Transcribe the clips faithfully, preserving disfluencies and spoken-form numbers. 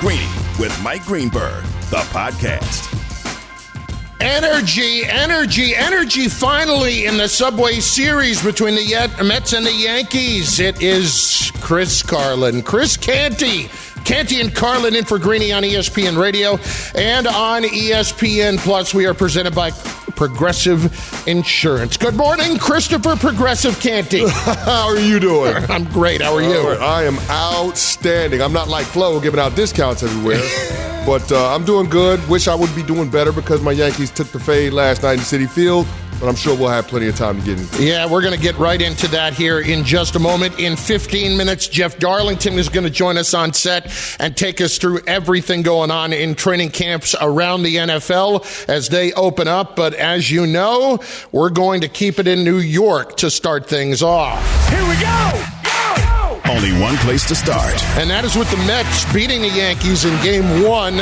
Greeny with Mike Greenberg, the podcast. Energy, energy, energy finally in the Subway Series between the Mets and the Yankees. It is Chris Carlin, Chris Canty. Canty and Carlin in for Greeny on E S P N Radio and on E S P N Plus. We are presented by Progressive Insurance. Good morning, Christopher Progressive Canty. How are you doing? I'm great. How are you? Right. I am outstanding. I'm not like Flo giving out discounts everywhere, but uh, I'm doing good. Wish I would be doing better because my Yankees took the fade last night in Citi Field. But I'm sure we'll have plenty of time to get into it. Yeah, we're going to get right into that here in just a moment. In fifteen minutes, Jeff Darlington is going to join us on set and take us through everything going on in training camps around the N F L as they open up. But as you know, we're going to keep it in New York to start things off. Here we go! Only one place to start. And that is with the Mets beating the Yankees in game one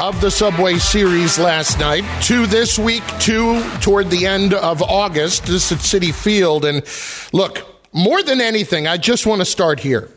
of the Subway Series last night. Two this week, two toward the end of August. This is at Citi Field. And look, more than anything, I just want to start here.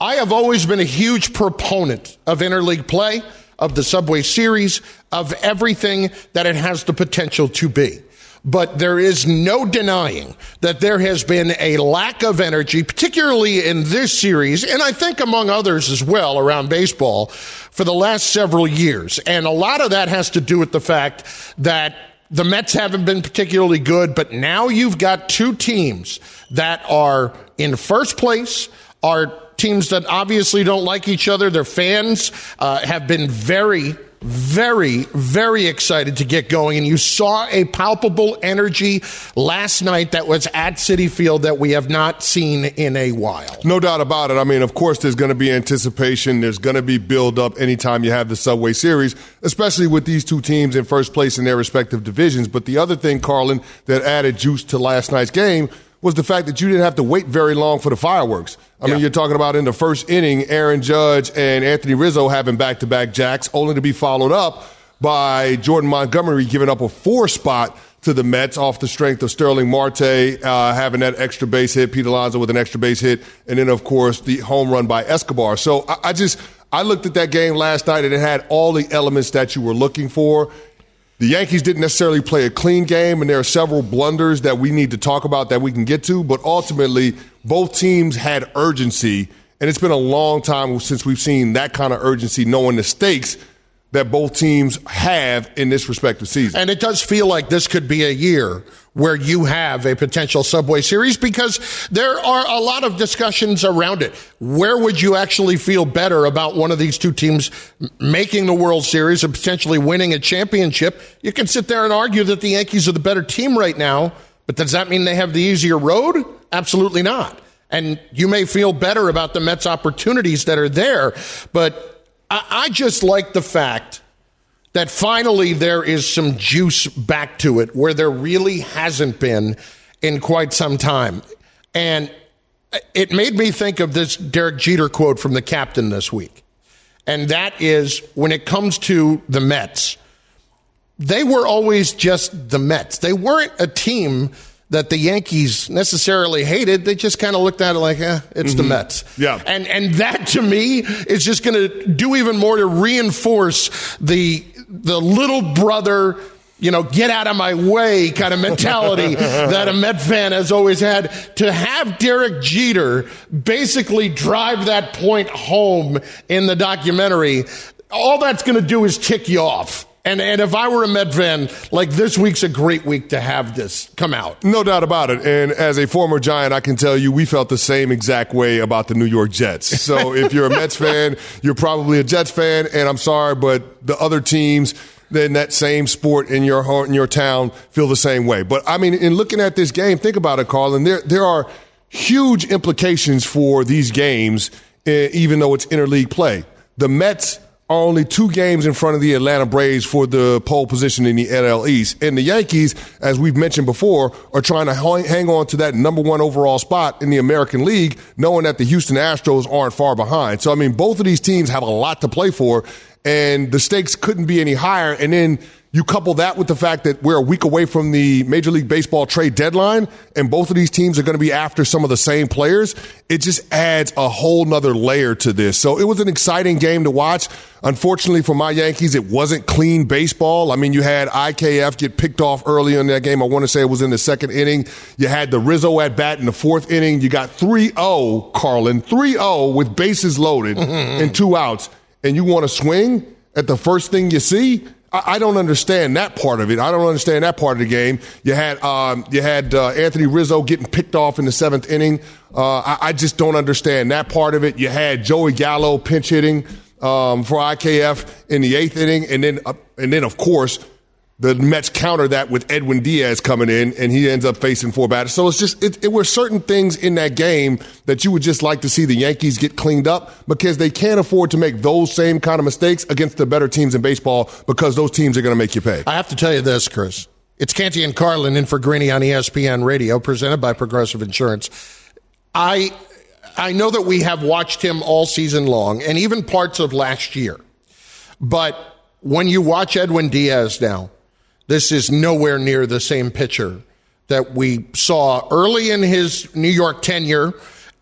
I have always been a huge proponent of interleague play, of the Subway Series, of everything that it has the potential to be. But there is no denying that there has been a lack of energy, particularly in this series, and I think among others as well around baseball, for the last several years. And a lot of that has to do with the fact that the Mets haven't been particularly good, but now you've got two teams that are in first place, are teams that obviously don't like each other. Their fans uh, have been very Very, very excited to get going. And you saw a palpable energy last night that was at Citi Field that we have not seen in a while. No doubt about it. I mean, of course, there's going to be anticipation. There's going to be build-up anytime you have the Subway Series, especially with these two teams in first place in their respective divisions. But the other thing, Carlin, that added juice to last night's game was the fact that you didn't have to wait very long for the fireworks. I yeah. mean, you're talking about in the first inning, Aaron Judge and Anthony Rizzo having back-to-back jacks, only to be followed up by Jordan Montgomery giving up a four spot to the Mets off the strength of Sterling Marte uh, having that extra base hit, Pete Alonso with an extra base hit, and then, of course, the home run by Escobar. So I, I just I looked at that game last night, and it had all the elements that you were looking for. The Yankees didn't necessarily play a clean game, and there are several blunders that we need to talk about that we can get to, but ultimately, both teams had urgency, and it's been a long time since we've seen that kind of urgency, knowing the stakes that both teams have in this respective season. And it does feel like this could be a year where you have a potential Subway Series because there are a lot of discussions around it. Where would you actually feel better about one of these two teams making the World Series and potentially winning a championship? You can sit there and argue that the Yankees are the better team right now, but does that mean they have the easier road? Absolutely not. And you may feel better about the Mets' opportunities that are there, but I just like the fact that finally there is some juice back to it where there really hasn't been in quite some time. And it made me think of this Derek Jeter quote from the captain this week. And that is, when it comes to the Mets, they were always just the Mets. They weren't a team that the Yankees necessarily hated. They just kind of looked at it like, eh, it's mm-hmm. the Mets. Yeah. And and that, to me, is just going to do even more to reinforce the the little brother, you know, get out of my way kind of mentality that a Met fan has always had. To have Derek Jeter basically drive that point home in the documentary, all that's going to do is tick you off. And and if I were a Met fan, like, this week's a great week to have this come out. No doubt about it. And as a former Giant, I can tell you we felt the same exact way about the New York Jets. So if you're a Mets fan, you're probably a Jets fan. And I'm sorry, but the other teams in that same sport in your heart, in your town, feel the same way. But, I mean, in looking at this game, think about it, Carlin. There, there are huge implications for these games, even though it's interleague play. The Mets are only two games in front of the Atlanta Braves for the pole position in the N L East. And the Yankees, as we've mentioned before, are trying to hang on to that number one overall spot in the American League, knowing that the Houston Astros aren't far behind. So, I mean, both of these teams have a lot to play for. and the stakes couldn't be any higher. And then you couple that with the fact that we're a week away from the Major League Baseball trade deadline, and both of these teams are going to be after some of the same players. It just adds a whole nother layer to this. So it was an exciting game to watch. Unfortunately for my Yankees, it wasn't clean baseball. I mean, you had I K F get picked off early in that game. I want to say it was in the second inning. You had the Rizzo at bat in the fourth inning. You got three oh, Carlin, three oh with bases loaded and two outs. And you want to swing at the first thing you see? I don't understand that part of it. I don't understand that part of the game. You had um, you had uh, Anthony Rizzo getting picked off in the seventh inning. Uh, I, I just don't understand that part of it. You had Joey Gallo pinch hitting um, for I K F in the eighth inning, and then uh, and then of course the Mets counter that with Edwin Diaz coming in, and he ends up facing four batters. So it's just it, it were certain things in that game that you would just like to see the Yankees get cleaned up, because they can't afford to make those same kind of mistakes against the better teams in baseball, because those teams are going to make you pay. I have to tell you this, Chris. It's Canty and Carlin in for Greeny on E S P N Radio, presented by Progressive Insurance. I I know that we have watched him all season long, and even parts of last year. But when you watch Edwin Diaz now, this is nowhere near the same pitcher that we saw early in his New York tenure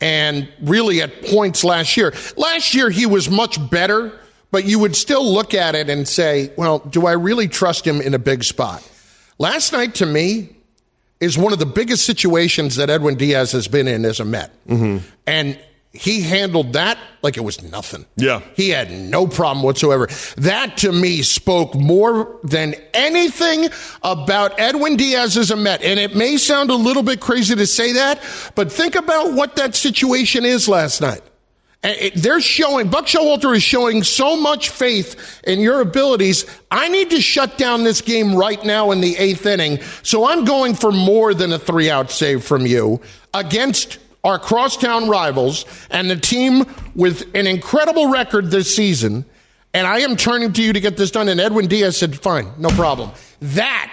and really at points last year. Last year, he was much better, but you would still look at it and say, well, do I really trust him in a big spot? Last night, to me, is one of the biggest situations that Edwin Diaz has been in as a Met. Mm-hmm. And he handled that like it was nothing. Yeah. He had no problem whatsoever. That, to me, spoke more than anything about Edwin Diaz as a Met. And it may sound a little bit crazy to say that, but think about what that situation is last night. And it, they're showing, Buck Showalter is showing so much faith in your abilities. I need to shut down this game right now in the eighth inning, so I'm going for more than a three-out save from you against our crosstown rivals, and the team with an incredible record this season, and I am turning to you to get this done. And Edwin Diaz said, fine, no problem. That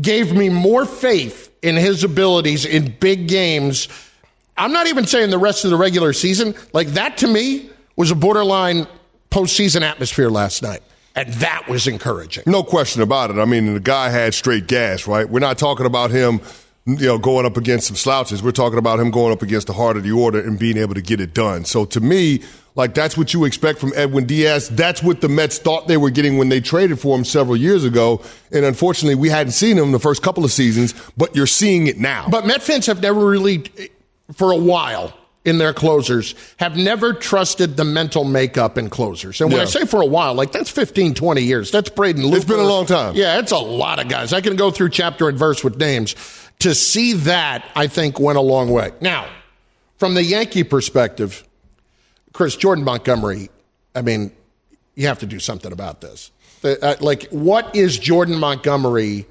gave me more faith in his abilities in big games. I'm not even saying the rest of the regular season. Like, that, to me, was a borderline postseason atmosphere last night. And that was encouraging. No question about it. I mean, the guy had straight gas, right? We're not talking about him, you know, going up against some slouches. We're talking about him going up against the heart of the order and being able to get it done. So to me, like, that's what you expect from Edwin Diaz. That's what the Mets thought they were getting when they traded for him several years ago. And unfortunately, we hadn't seen him the first couple of seasons, but you're seeing it now. But Met fans have never really, for a while, in their closers, have never trusted the mental makeup in closers. And when yeah. I say for a while, like, that's fifteen, twenty years. That's Braden Looper. It's been a long time. Yeah, it's a lot of guys. I can go through chapter and verse with names. To see that, I think, went a long way. Now, from the Yankee perspective, Chris, Jordan Montgomery, I mean, you have to do something about this. The, uh, like, what is Jordan Montgomery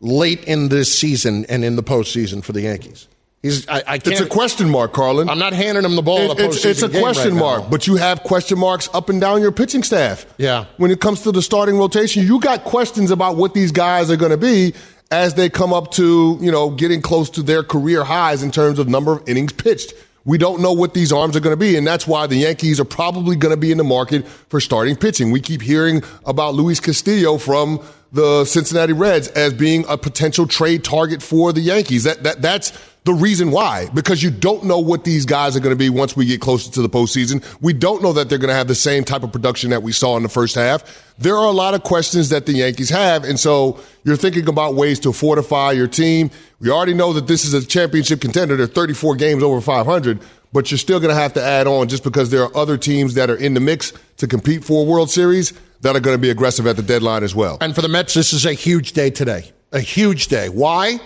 late in this season and in the postseason for the Yankees? He's, I, I can't, it's a question mark, Carlin. I'm not handing him the ball. It, in a it's, it's a game question right mark, now. But you have question marks up and down your pitching staff. Yeah. When it comes to the starting rotation, you got questions about what these guys are going to be as they come up to, you know, getting close to their career highs in terms of number of innings pitched. We don't know what these arms are going to be, and that's why the Yankees are probably going to be in the market for starting pitching. We keep hearing about Luis Castillo from the Cincinnati Reds as being a potential trade target for the Yankees. That that that's the reason why, because you don't know what these guys are going to be once we get closer to the postseason. We don't know that they're going to have the same type of production that we saw in the first half. There are a lot of questions that the Yankees have, and so you're thinking about ways to fortify your team. We already know that this is a championship contender. They're thirty-four games over five hundred, but you're still going to have to add on, just because there are other teams that are in the mix to compete for a World Series that are going to be aggressive at the deadline as well. And for the Mets, this is a huge day today. A huge day. Why?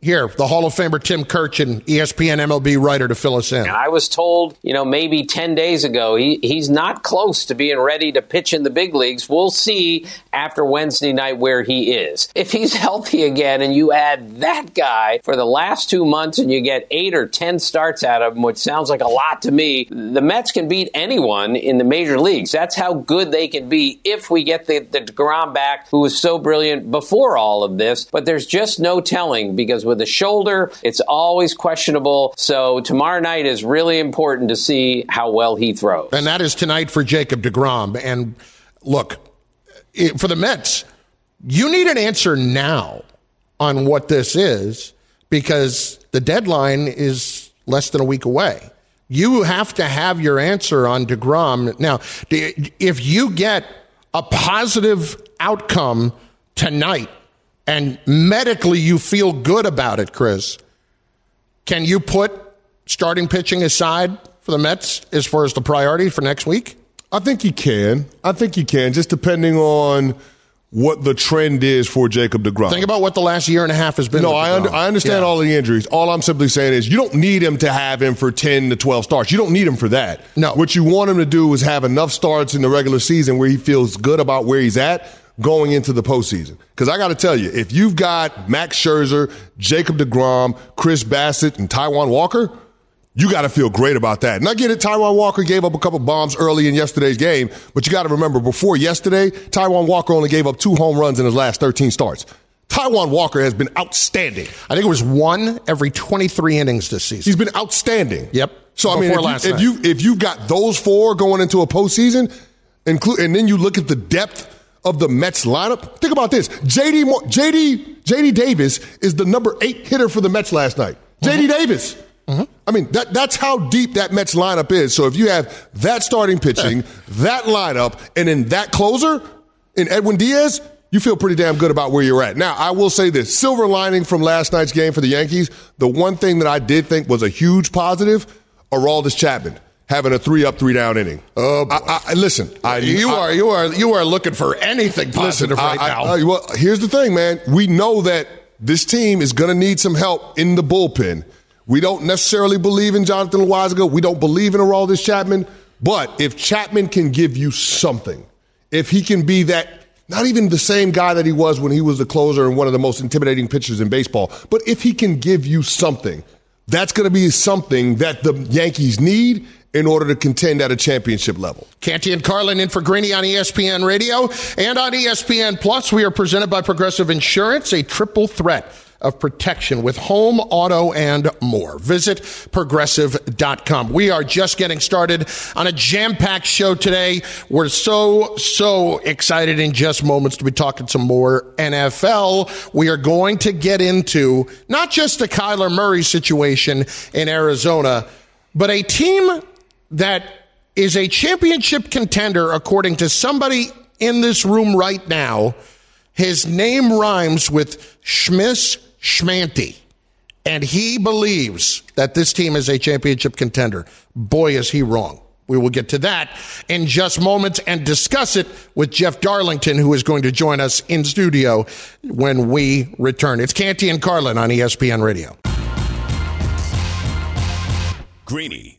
Here, the Hall of Famer Tim Kirchin, E S P N M L B writer, to fill us in. I was told, you know, maybe ten days ago, he, he's not close to being ready to pitch in the big leagues. We'll see after Wednesday night where he is. If he's healthy again and you add that guy for the last two months and you get eight or ten starts out of him, which sounds like a lot to me, the Mets can beat anyone in the major leagues. That's how good they can be if we get the, the DeGrom back, who was so brilliant before all of this. But there's just no telling, because with the shoulder, it's always questionable. So tomorrow night is really important to see how well he throws. And that is tonight for Jacob DeGrom. And look, it, for the Mets, you need an answer now on what this is, because the deadline is less than a week away. You have to have your answer on DeGrom. Now, if you get a positive outcome tonight and medically you feel good about it, Chris, can you put starting pitching aside for the Mets as far as the priority for next week? I think you can. I think you can, just depending on what the trend is for Jacob DeGrom. Think about what the last year and a half has been. No, I, under, I understand yeah. all the injuries. All I'm simply saying is you don't need him to have him for ten to twelve starts. You don't need him for that. No. What you want him to do is have enough starts in the regular season where he feels good about where he's at going into the postseason. Because I got to tell you, if you've got Max Scherzer, Jacob DeGrom, Chris Bassitt, and Taijuan Walker, you got to feel great about that. And I get it, Taijuan Walker gave up a couple bombs early in yesterday's game, but you got to remember, before yesterday, Taijuan Walker only gave up two home runs in his last thirteen starts. Taijuan Walker has been outstanding. I think it was one every twenty-three innings this season. He's been outstanding. Yep. So, I mean, if, last you, if, you, if you've got those four going into a postseason, include, and then you look at the depth of the Mets lineup, think about this. J D Mo- J D, J D Davis is the number eight hitter for the Mets last night. J D Mm-hmm. Davis. Mm-hmm. I mean, that that's how deep that Mets lineup is. So if you have that starting pitching, that lineup, and then that closer in Edwin Diaz, you feel pretty damn good about where you're at. Now, I will say this. Silver lining from last night's game for the Yankees, the one thing that I did think was a huge positive, Aroldis Chapman having a three-up, three-down inning. Oh, boy. I, I, listen. I, you, I, are, you, are, you are looking for anything positive listen, right I, now. I, well, here's the thing, man. We know that this team is going to need some help in the bullpen. We don't necessarily believe in Jonathan Loaisiga. We don't believe in Aroldis Chapman. But if Chapman can give you something, if he can be that, not even the same guy that he was when he was the closer and one of the most intimidating pitchers in baseball, but if he can give you something, that's going to be something that the Yankees need in order to contend at a championship level. Canty and Carlin in for Greeny on E S P N Radio. And on E S P N Plus, we are presented by Progressive Insurance, a triple threat of protection with home, auto, and more. Visit Progressive dot com. We are just getting started on a jam-packed show today. We're so, so excited in just moments to be talking some more N F L. We are going to get into not just the Kyler Murray situation in Arizona, but a team that is a championship contender, according to somebody in this room right now. His name rhymes with Schmiss Schmanty, and he believes that this team is a championship contender. Boy, is he wrong. We will get to that in just moments and discuss it with Jeff Darlington, who is going to join us in studio when we return. It's Canty and Carlin on E S P N Radio. Greeny,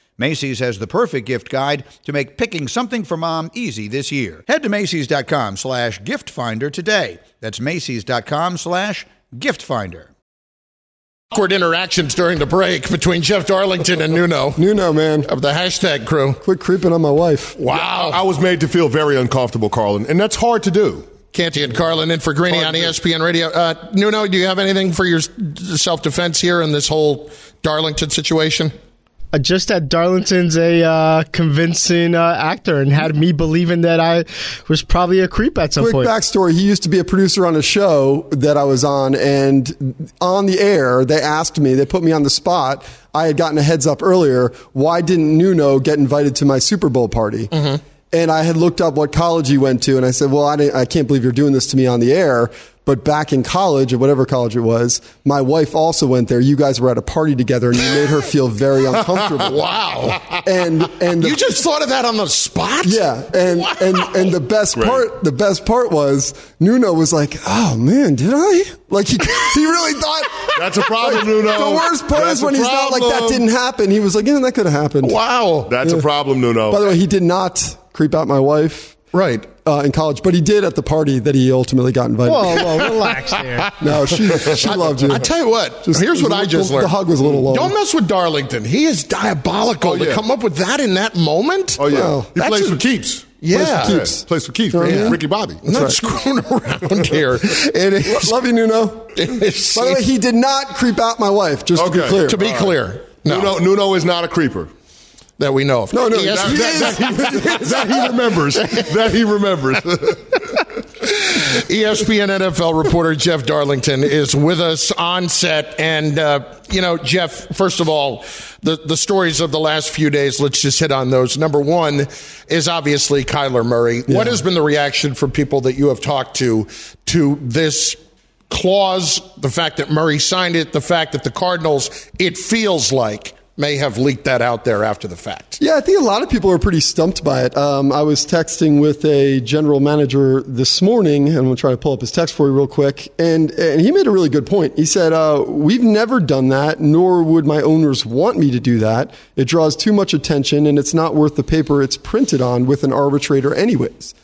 Macy's has the perfect gift guide to make picking something for mom easy this year. Head to Macy's.com slash gift finder today. That's Macy's.com slash gift finder. Awkward interactions during the break between Jeff Darlington and Nuno. Nuno, man. Of the hashtag crew. Quit creeping on my wife. Wow. Yeah, I was made to feel very uncomfortable, Carlin, and that's hard to do. Canty and Carlin in for Greeny on E S P N Radio. Uh, Nuno, do you have anything for your self-defense here in this whole Darlington situation? Uh, just that Darlington's a uh, convincing uh, actor and had me believing that I was probably a creep at some Quick point. Quick backstory. He used to be a producer on a show that I was on, and on the air, they asked me, they put me on the spot. I had gotten a heads up earlier. Why didn't Nuno get invited to my Super Bowl party? Mm-hmm. And I had looked up what college he went to, and I said, well, I, didn't, I can't believe you're doing this to me on the air. But back in college, or whatever college it was, my wife also went there. You guys were at a party together, and you made her feel very uncomfortable. Wow. And and the, you just thought of that on the spot? Yeah. And wow. and, and the best Great. part the best part was Nuno was like, oh man, did I? Like he he really thought that's a problem, like, Nuno. The worst part that's is when he's not like that didn't happen. He was like, yeah, that could have happened. Wow. That's yeah. a problem, Nuno. By the way, he did not creep out my wife. Right. Uh, in college, but he did at the party that he ultimately got invited. Whoa, whoa, relax there. No, she she I, loved you. I tell you what, just, here's what I just the, learned. The hug was a little long. Don't mess with Darlington. He is diabolical oh, yeah. to come up with that in that moment. Oh, yeah. Well, he plays for keeps. Yeah. Plays for keeps. Yeah. Plays for keeps. Yeah. Ricky Bobby. That's not right. Screwing around here. It is, love you, Nuno. By the way, he did not creep out my wife, just okay. to be clear. To be All clear. Right. No. Nuno, Nuno is not a creeper. That we know of. No, no, yes, that, he that, that, he, that he remembers. That he remembers. E S P N N F L reporter Jeff Darlington is with us on set. And, uh, you know, Jeff, first of all, the, the stories of the last few days, let's just hit on those. Number one is obviously Kyler Murray. Yeah. What has been the reaction from people that you have talked to to this clause, the fact that Murray signed it, the fact that the Cardinals, it feels like, may have leaked that out there after the fact? Yeah, I think a lot of people are pretty stumped by it. Um, I was texting with a general manager this morning, and I'm going to try to pull up his text for you real quick, and, and he made a really good point. He said, uh, we've never done that, nor would my owners want me to do that. It draws too much attention, and it's not worth the paper it's printed on with an arbitrator anyways.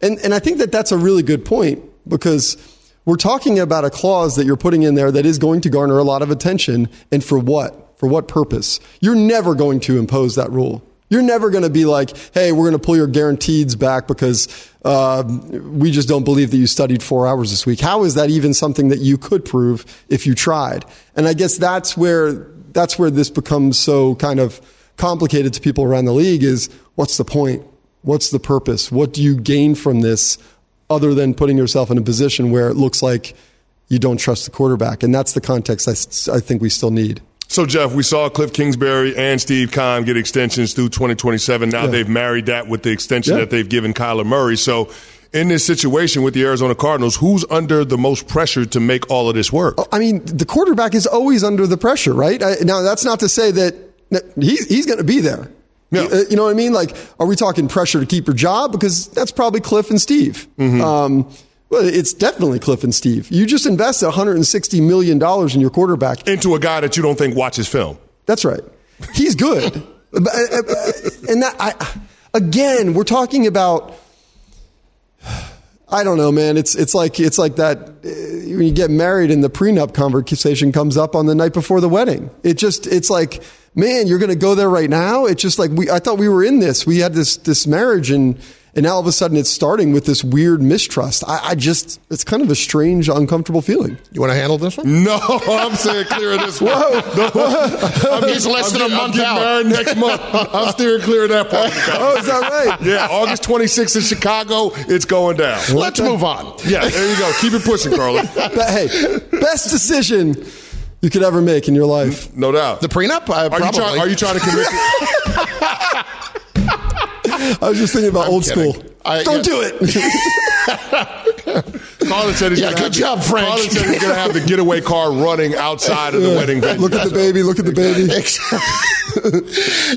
And, and I think that that's a really good point, because we're talking about a clause that you're putting in there that is going to garner a lot of attention, and for what? For what purpose? You're never going to impose that rule. You're never going to be like, hey, we're going to pull your guarantees back because uh, we just don't believe that you studied four hours this week. How is that even something that you could prove if you tried? And I guess that's where that's where this becomes so kind of complicated to people around the league is, what's the point? What's the purpose? What do you gain from this other than putting yourself in a position where it looks like you don't trust the quarterback? And that's the context I, I think we still need. So, Jeff, we saw Cliff Kingsbury and Steve Kime get extensions through twenty twenty-seven. Now yeah. they've married that with the extension yeah. that they've given Kyler Murray. So, in this situation with the Arizona Cardinals, who's under the most pressure to make all of this work? I mean, the quarterback is always under the pressure, right? I, now, that's not to say that he, he's going to be there. Yeah. He, you know what I mean? Like, are we talking pressure to keep your job? Because that's probably Cliff and Steve. Mm-hmm. Um Well, it's definitely Cliff and Steve. You just invested one hundred sixty million dollars in your quarterback. Into a guy that you don't think watches film. That's right. He's good. And that, I, again, we're talking about, I don't know, man. It's it's like it's like that when you get married and the prenup conversation comes up on the night before the wedding. It just, it's like, man, you're going to go there right now? It's just like, we. I thought we were in this. We had this this marriage and... And now all of a sudden it's starting with this weird mistrust. I, I just, it's kind of a strange, uncomfortable feeling. You want to handle this one? No, I'm saying clear of this one. Whoa. No. I'm just less I'm than a month out. I'm getting married next month. I'm steering clear of that part. Oh, is that right? Yeah, August twenty-sixth in Chicago, it's going down. What Let's that? move on. Yeah, there you go. Keep it pushing, Carlin. But hey, best decision you could ever make in your life. No doubt. The prenup? I, are, you try, are you trying to convict it? I was just thinking about I'm old kidding. school. I, Don't yeah. do it. Carlin said he's yeah, good job, the, Frank. Carlin said he's going to have the getaway car running outside of the yeah. wedding venue. Look at the baby. Look at the baby.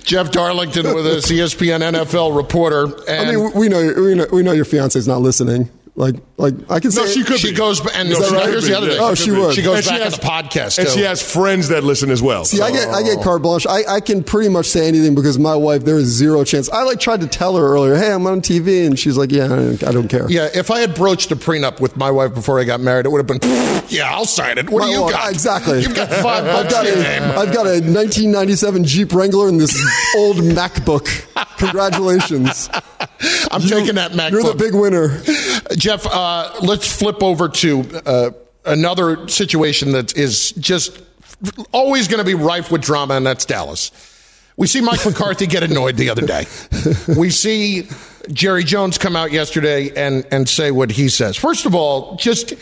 Jeff Darlington with us, E S P N N F L reporter. And I mean, we know we know, we know your fiance's not listening. Like, like I can no, say she could. She be. goes and no, she right? here's the other yeah. day. Oh, she, she would. She goes and back she has, on the podcast, too. And she has friends that listen as well. See, so. I get, I get carte blanche. I, I can pretty much say anything because my wife, there is zero chance. I like tried to tell her earlier, hey, I'm on T V, and she's like, yeah, I don't, I don't care. Yeah, if I had broached a prenup with my wife before I got married, it would have been, yeah, I'll sign it. What my do you wife, got? Exactly. You've got five bucks. I've got, a, I've got a nineteen ninety-seven Jeep Wrangler and this old MacBook. Congratulations. I'm you, taking that MacBook. You're the big winner. Jeff, uh, let's flip over to uh, another situation that is just always going to be rife with drama, and that's Dallas. We see Mike McCarthy get annoyed the other day. We see Jerry Jones come out yesterday and, and say what he says. First of all, just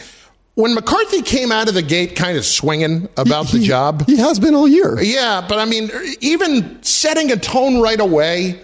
when McCarthy came out of the gate kind of swinging about he, the he, job. He has been all year. Yeah, but I mean, even setting a tone right away,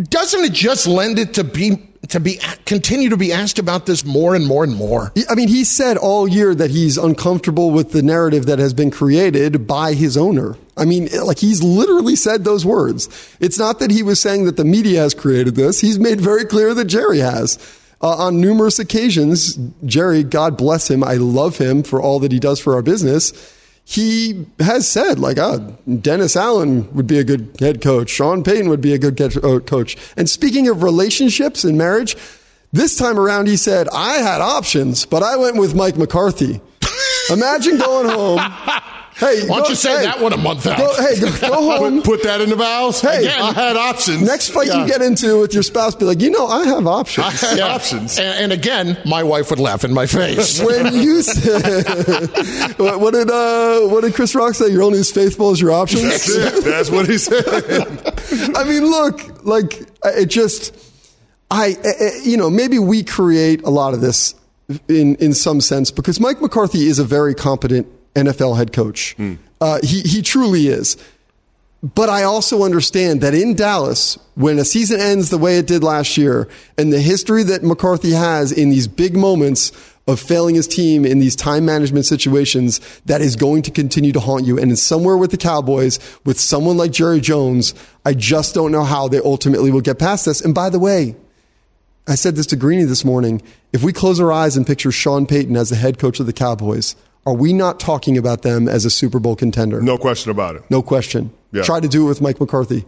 doesn't it just lend it to be to be continue to be asked about this more and more and more? I mean, he said all year that he's uncomfortable with the narrative that has been created by his owner. I mean, like, he's literally said those words. It's not that he was saying that the media has created this. He's made very clear that Jerry has. Uh, on numerous occasions, Jerry, God bless him, I love him for all that he does for our business. He has said, like, oh, Dennis Allen would be a good head coach. Sean Payton would be a good coach. And speaking of relationships and marriage, this time around he said, I had options, but I went with Mike McCarthy. Imagine going home. Hey, why don't go, you say hey, that one a month out? Go, hey, go, go home. Put, put that in the vows. Hey, again, I had options. Next fight yeah. you get into with your spouse, be like, you know, I have options. I had yeah. options. And, and again, my wife would laugh in my face. When you said, what, what did uh, what did Chris Rock say? You're only as faithful as your options. That's it. That's what he said. I mean, look, like, it just, I, it, you know, maybe we create a lot of this in in some sense because Mike McCarthy is a very competent N F L head coach. Mm. Uh, he, he truly is. But I also understand that in Dallas, when a season ends the way it did last year, and the history that McCarthy has in these big moments of failing his team in these time management situations, that is going to continue to haunt you. And somewhere with the Cowboys, with someone like Jerry Jones, I just don't know how they ultimately will get past this. And by the way, I said this to Greeny this morning, if we close our eyes and picture Sean Payton as the head coach of the Cowboys, are we not talking about them as a Super Bowl contender? No question about it. No question. Yeah. Try to do it with Mike McCarthy.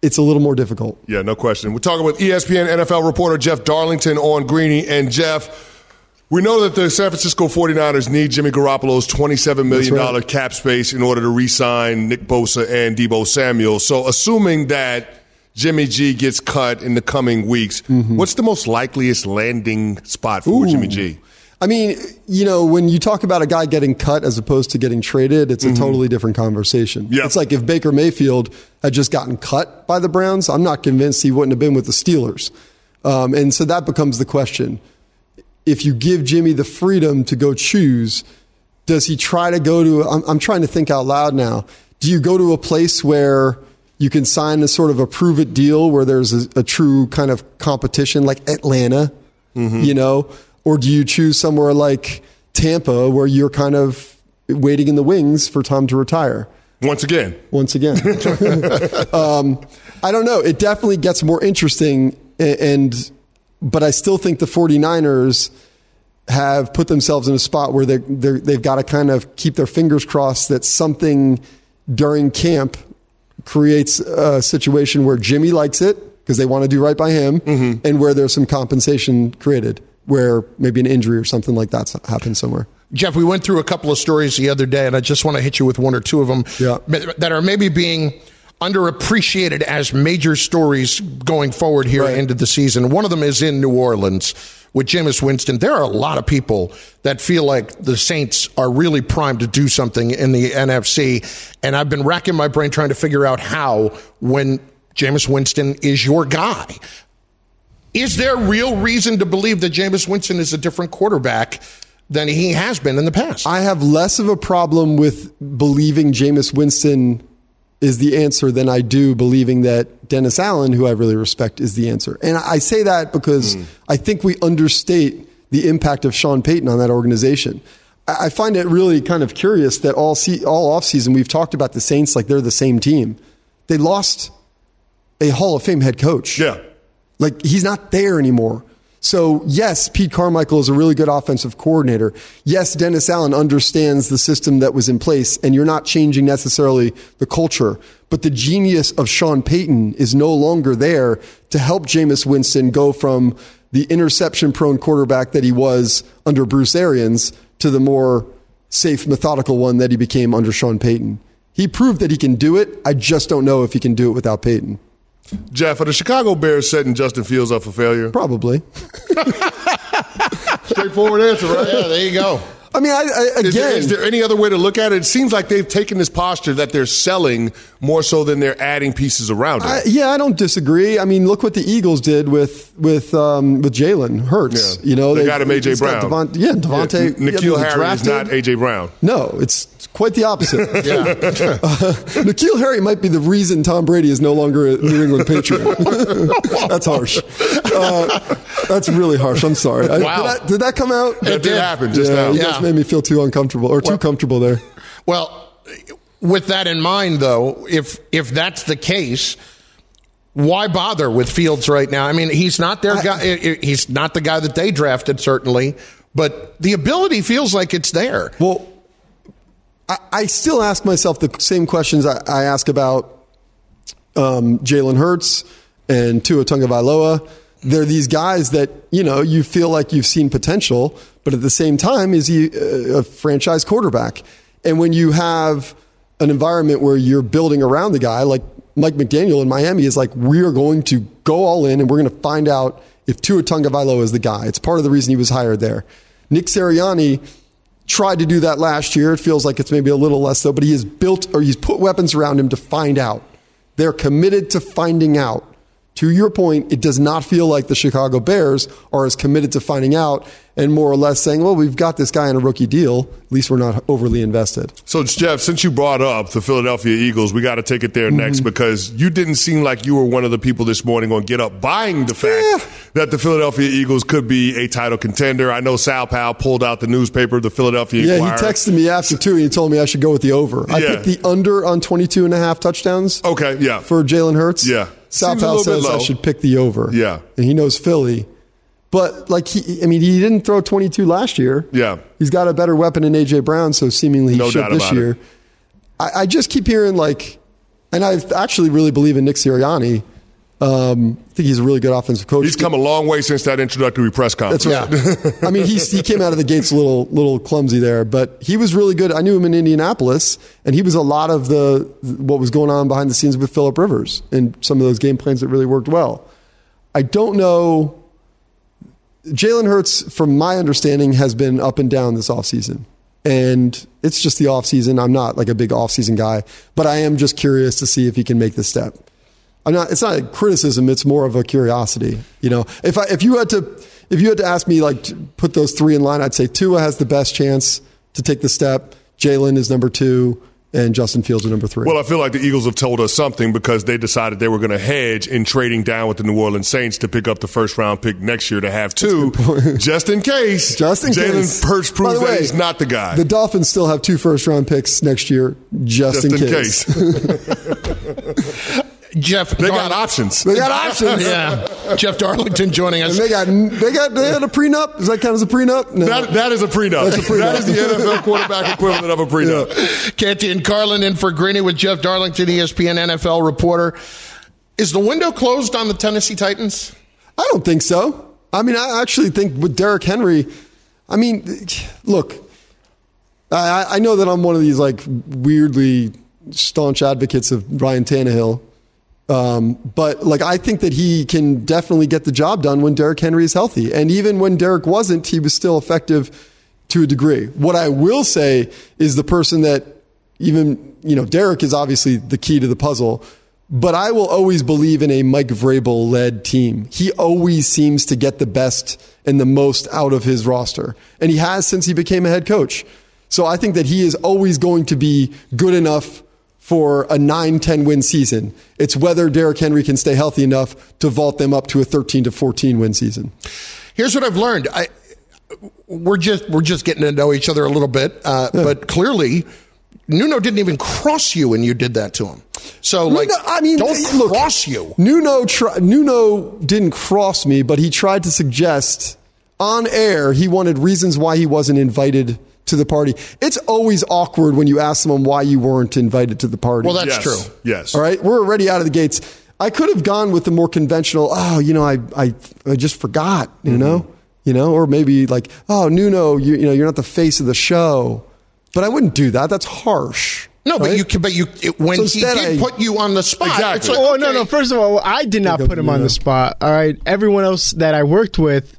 It's a little more difficult. Yeah, no question. We're talking with E S P N N F L reporter Jeff Darlington on Greeny. And Jeff, we know that the San Francisco forty-niners need Jimmy Garoppolo's twenty-seven million dollars right. cap space in order to re-sign Nick Bosa and Deebo Samuel. So assuming that Jimmy G gets cut in the coming weeks, mm-hmm. what's the most likeliest landing spot for Ooh. Jimmy G? I mean, you know, when you talk about a guy getting cut as opposed to getting traded, it's a mm-hmm. totally different conversation. Yep. It's like if Baker Mayfield had just gotten cut by the Browns, I'm not convinced he wouldn't have been with the Steelers. Um, and so that becomes the question. If you give Jimmy the freedom to go choose, does he try to go to, I'm, I'm trying to think out loud now, do you go to a place where you can sign a sort of a prove-it deal where there's a, a true kind of competition like Atlanta, mm-hmm. you know? Or do you choose somewhere like Tampa where you're kind of waiting in the wings for Tom to retire? Once again. Once again. um, I don't know. It definitely gets more interesting. and But I still think the forty-niners have put themselves in a spot where they're, they're, they've got to kind of keep their fingers crossed that something during camp creates a situation where Jimmy likes it because they want to do right by him mm-hmm. and where there's some compensation created, where maybe an injury or something like that happens somewhere. Jeff, we went through a couple of stories the other day, and I just want to hit you with one or two of them yeah. that are maybe being underappreciated as major stories going forward here right. into the season. One of them is in New Orleans with Jameis Winston. There are a lot of people that feel like the Saints are really primed to do something in the N F C, and I've been racking my brain trying to figure out how when Jameis Winston is your guy. Is there real reason to believe that Jameis Winston is a different quarterback than he has been in the past? I have less of a problem with believing Jameis Winston is the answer than I do believing that Dennis Allen, who I really respect, is the answer. And I say that because mm. I think we understate the impact of Sean Payton on that organization. I find it really kind of curious that all se- all offseason we've talked about the Saints like they're the same team. They lost a Hall of Fame head coach. Yeah. Like, he's not there anymore. So, yes, Pete Carmichael is a really good offensive coordinator. Yes, Dennis Allen understands the system that was in place, and you're not changing necessarily the culture. But the genius of Sean Payton is no longer there to help Jameis Winston go from the interception-prone quarterback that he was under Bruce Arians to the more safe, methodical one that he became under Sean Payton. He proved that he can do it. I just don't know if he can do it without Payton. Jeff, are the Chicago Bears setting Justin Fields up for failure? Probably. Straightforward answer, right? Yeah, there you go. I mean, I, I, again... Is there, is there any other way to look at it? It seems like they've taken this posture that they're selling more so than they're adding pieces around it. I, yeah, I don't disagree. I mean, look what the Eagles did with with um, with Jalen Hurts. Yeah. You know, they, they got him A J. Brown. Devont, yeah, Devontae... Yeah, N'Keal yeah, Harry is not A J. Brown. No, it's, it's quite the opposite. yeah. uh, N'Keal Harry might be the reason Tom Brady is no longer a New England Patriot. That's harsh. Uh, that's really harsh. I'm sorry. I, wow. Did, I, did that come out? It, it did happen just yeah, now. Yeah. Made me feel too uncomfortable or too well, comfortable there. Well, with that in mind, though, if if that's the case, why bother with Fields right now? I mean, he's not their I, guy. He's not the guy that they drafted, certainly, but the ability feels like it's there. Well, I, I still ask myself the same questions I, I ask about um, Jalen Hurts and Tua Tagovailoa. They're these guys that, you know, you feel like you've seen potential, but at the same time, is he a franchise quarterback? And when you have an environment where you're building around the guy, like Mike McDaniel in Miami is like, we are going to go all in and we're going to find out if Tua Tagovailoa is the guy. It's part of the reason he was hired there. Nick Sirianni tried to do that last year. It feels like it's maybe a little less so, but he has built or he's put weapons around him to find out. They're committed to finding out. To your point, it does not feel like the Chicago Bears are as committed to finding out and more or less saying, well, we've got this guy on a rookie deal. At least we're not overly invested. So, Jeff, since you brought up the Philadelphia Eagles, we got to take it there next mm-hmm. because you didn't seem like you were one of the people this morning on Get Up buying the fact yeah. that the Philadelphia Eagles could be a title contender. I know Sal Powell pulled out the newspaper, the Philadelphia Eagles. Yeah, Inquirer. He texted me after two and he told me I should go with the over. I yeah. picked the under on twenty-two and a half touchdowns okay, yeah. for Jalen Hurts. Yeah. Sal Powell says I should pick the over. Yeah. And he knows Philly. But, like, he, I mean, he didn't throw twenty-two last year. Yeah. He's got a better weapon in A J. Brown, so seemingly he no should this year. I, I just keep hearing, like, and I actually really believe in Nick Sirianni. Um, I think he's a really good offensive coach. He's come a long way since that introductory press conference. That's right. Yeah. I mean, he, he came out of the gates a little, little clumsy there, but he was really good. I knew him in Indianapolis, and he was a lot of the what was going on behind the scenes with Phillip Rivers and some of those game plans that really worked well. I don't know. Jalen Hurts, from my understanding, has been up and down this offseason. And it's just the offseason. I'm not like a big offseason guy, but I am just curious to see if he can make this step. I'm not, it's not a criticism. It's more of a curiosity. You know, if I, if you had to, if you had to ask me, like, to put those three in line, I'd say Tua has the best chance to take the step. Jalen is number two and Justin Fields is number three. Well, I feel like the Eagles have told us something because they decided they were going to hedge in trading down with the New Orleans Saints to pick up the first round pick next year to have two, just in case. Just in Jalen case. Jalen Hurts proves that he's not the guy. The Dolphins still have two first round picks next year, just, just in, in case. case. Jeff, they Dar- got options. They got options. Yeah, Jeff Darlington joining us. And they got they got they had a prenup. Does that count as a prenup? No, that, that is a prenup. That's a prenup. That is the N F L quarterback equivalent of a prenup. Yeah. Canty and Carlin in for Greeny with Jeff Darlington, E S P N N F L reporter. Is the window closed on the Tennessee Titans? I don't think so. I mean, I actually think with Derrick Henry. I mean, look, I, I know that I'm one of these like weirdly staunch advocates of Ryan Tannehill. Um, but like, I think that he can definitely get the job done when Derrick Henry is healthy. And even when Derrick wasn't, he was still effective to a degree. What I will say is the person that even, you know, Derrick is obviously the key to the puzzle, but I will always believe in a Mike Vrabel led team. He always seems to get the best and the most out of his roster. And he has since he became a head coach. So I think that he is always going to be good enough for a nine ten win season. It's whether Derrick Henry can stay healthy enough to vault them up to a thirteen to fourteen win season. Here's what I've learned. I, we're just we're just getting to know each other a little bit, uh, yeah. but clearly Nuno didn't even cross you, and you did that to him. So, like, Nuno, I mean, don't look, cross you. Nuno, tr- Nuno didn't cross me, but he tried to suggest on air he wanted reasons why he wasn't invited to the party. It's always awkward when you ask someone why you weren't invited to the party. Well, that's yes. true. Yes. All right, we're already out of the gates. I could have gone with the more conventional, oh, you know, I I, I just forgot, you mm-hmm. know? You know, or maybe like, oh, Nuno, you, you know, you're not the face of the show. But I wouldn't do that. That's harsh. No, right? but you can. But you it, when so he did I, put you on the spot. Exactly. Like, oh okay. no, no. First of all, I did not put him on the spot. All right, everyone else that I worked with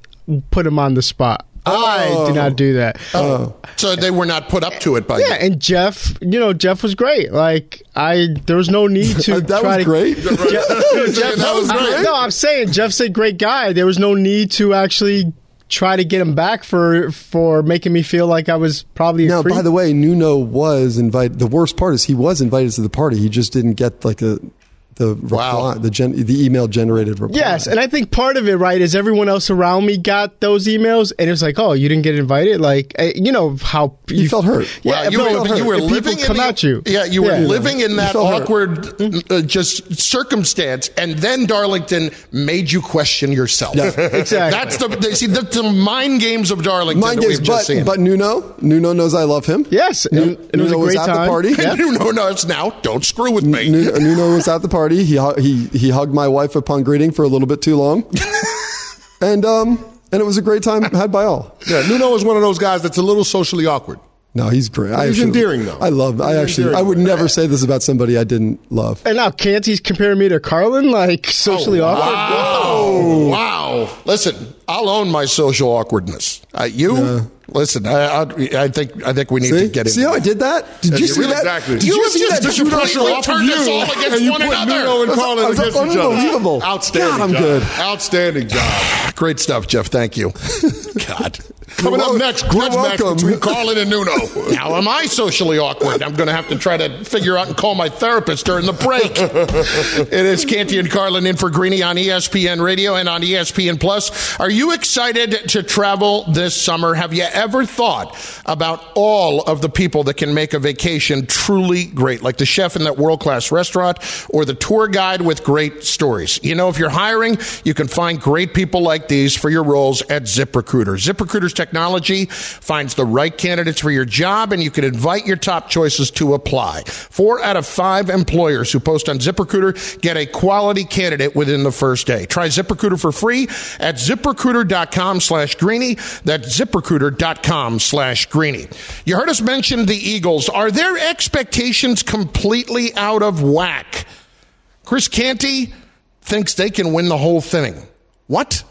put him on the spot. Oh. I did not do that. Oh, so they were not put up to it by yeah. You. And Jeff, you know, Jeff was great. Like I, there was no need to. that try was to, great. Jeff, Jeff, that was great. I, no, I'm saying Jeff's a great guy. There was no need to actually try to get him back for for making me feel like I was probably a freak. Now, by the way, Nuno was invited. The worst part is he was invited to the party. He just didn't get like a the reply, wow. the gen, the email generated reply. Yes, and I think part of it, right, is everyone else around me got those emails, and it was like, oh, you didn't get invited, like you know how you, you felt hurt. Yeah, wow, you, felt were, hurt. you were and living in come the, at you. Yeah, you were yeah. living in that awkward uh, just circumstance, and then Darlington made you question yourself. Yeah, exactly. That's the see that's the mind games of Darlington. Mind that games, we've but, just seen. But Nuno, Nuno knows I love him. Yes, Nuno, it was, Nuno a great was at time. the party. Yeah. Nuno knows now. Don't screw with me. Nuno, Nuno was at the party. He, he he hugged my wife upon greeting for a little bit too long, and um and it was a great time had by all. Yeah, Nuno is one of those guys that's a little socially awkward. No, he's great. He's actually, endearing though. I love. He's I actually. Endearing. I would never say this about somebody I didn't love. And now Canty's comparing me to Carlin, like socially oh, awkward. Wow, wow. wow. Listen, I'll own my social awkwardness. Uh, you. Yeah. Listen, I, I, I think I think we need see? to get in. See how I did that? Did yeah, you see really that? Exactly. Did you, you see that? Did you pressure off of you? And you put Nuno and Carlin against each other. Unbelievable. Outstanding God, I'm job. good. Outstanding job. Great stuff, Jeff. Thank you. God. Coming up next, grudge match between Carlin and Nuno. Now, am I socially awkward? I'm going to have to try to figure out and call my therapist during the break. It is Canty and Carlin in for Greeny on E S P N Radio and on E S P N Plus. Are you excited to travel this summer? Have you ever thought about all of the people that can make a vacation truly great, like the chef in that world-class restaurant or the tour guide with great stories? You know, if you're hiring, you can find great people like these for your roles at ZipRecruiter. ZipRecruiter's technology finds the right candidates for your job, and you can invite your top choices to apply. Four out of five employers who post on ZipRecruiter get a quality candidate within the first day. Try ZipRecruiter for free at ZipRecruiter.com slash Greeny. That's ZipRecruiter.com slash Greeny. You heard us mention the Eagles. Are their expectations completely out of whack? Chris Canty thinks they can win the whole thing. What?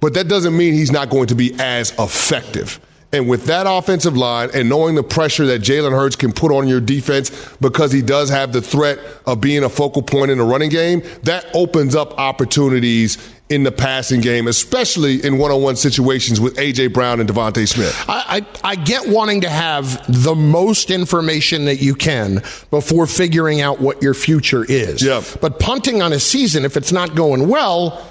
but that doesn't mean he's not going to be as effective. And with that offensive line and knowing the pressure that Jalen Hurts can put on your defense because he does have the threat of being a focal point in the running game, that opens up opportunities in the passing game, especially in one-on-one situations with A J. Brown and Devontae Smith. I, I, I get wanting to have the most information that you can before figuring out what your future is. Yep. But punting on a season, if it's not going well...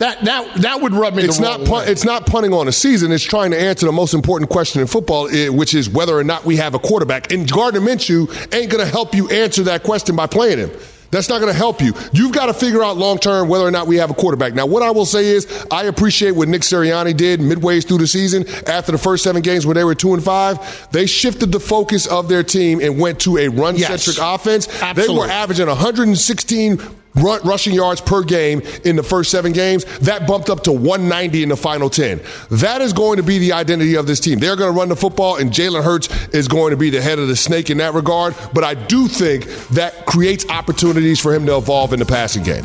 That that that would rub me it's the wrong not pun- way. It's not punting on a season. It's trying to answer the most important question in football, which is whether or not we have a quarterback. And Gardner Minshew ain't going to help you answer that question by playing him. That's not going to help you. You've got to figure out long-term whether or not we have a quarterback. Now, what I will say is I appreciate what Nick Sirianni did midways through the season after the first seven games when they were two and five. They shifted the focus of their team and went to a run-centric yes, offense. Absolutely. They were averaging one hundred sixteen rushing yards per game in the first seven games. That bumped up to one ninety in the final ten. That is going to be the identity of this team. They're going to run the football, and Jalen Hurts is going to be the head of the snake in that regard. But I do think that creates opportunities for him to evolve in the passing game.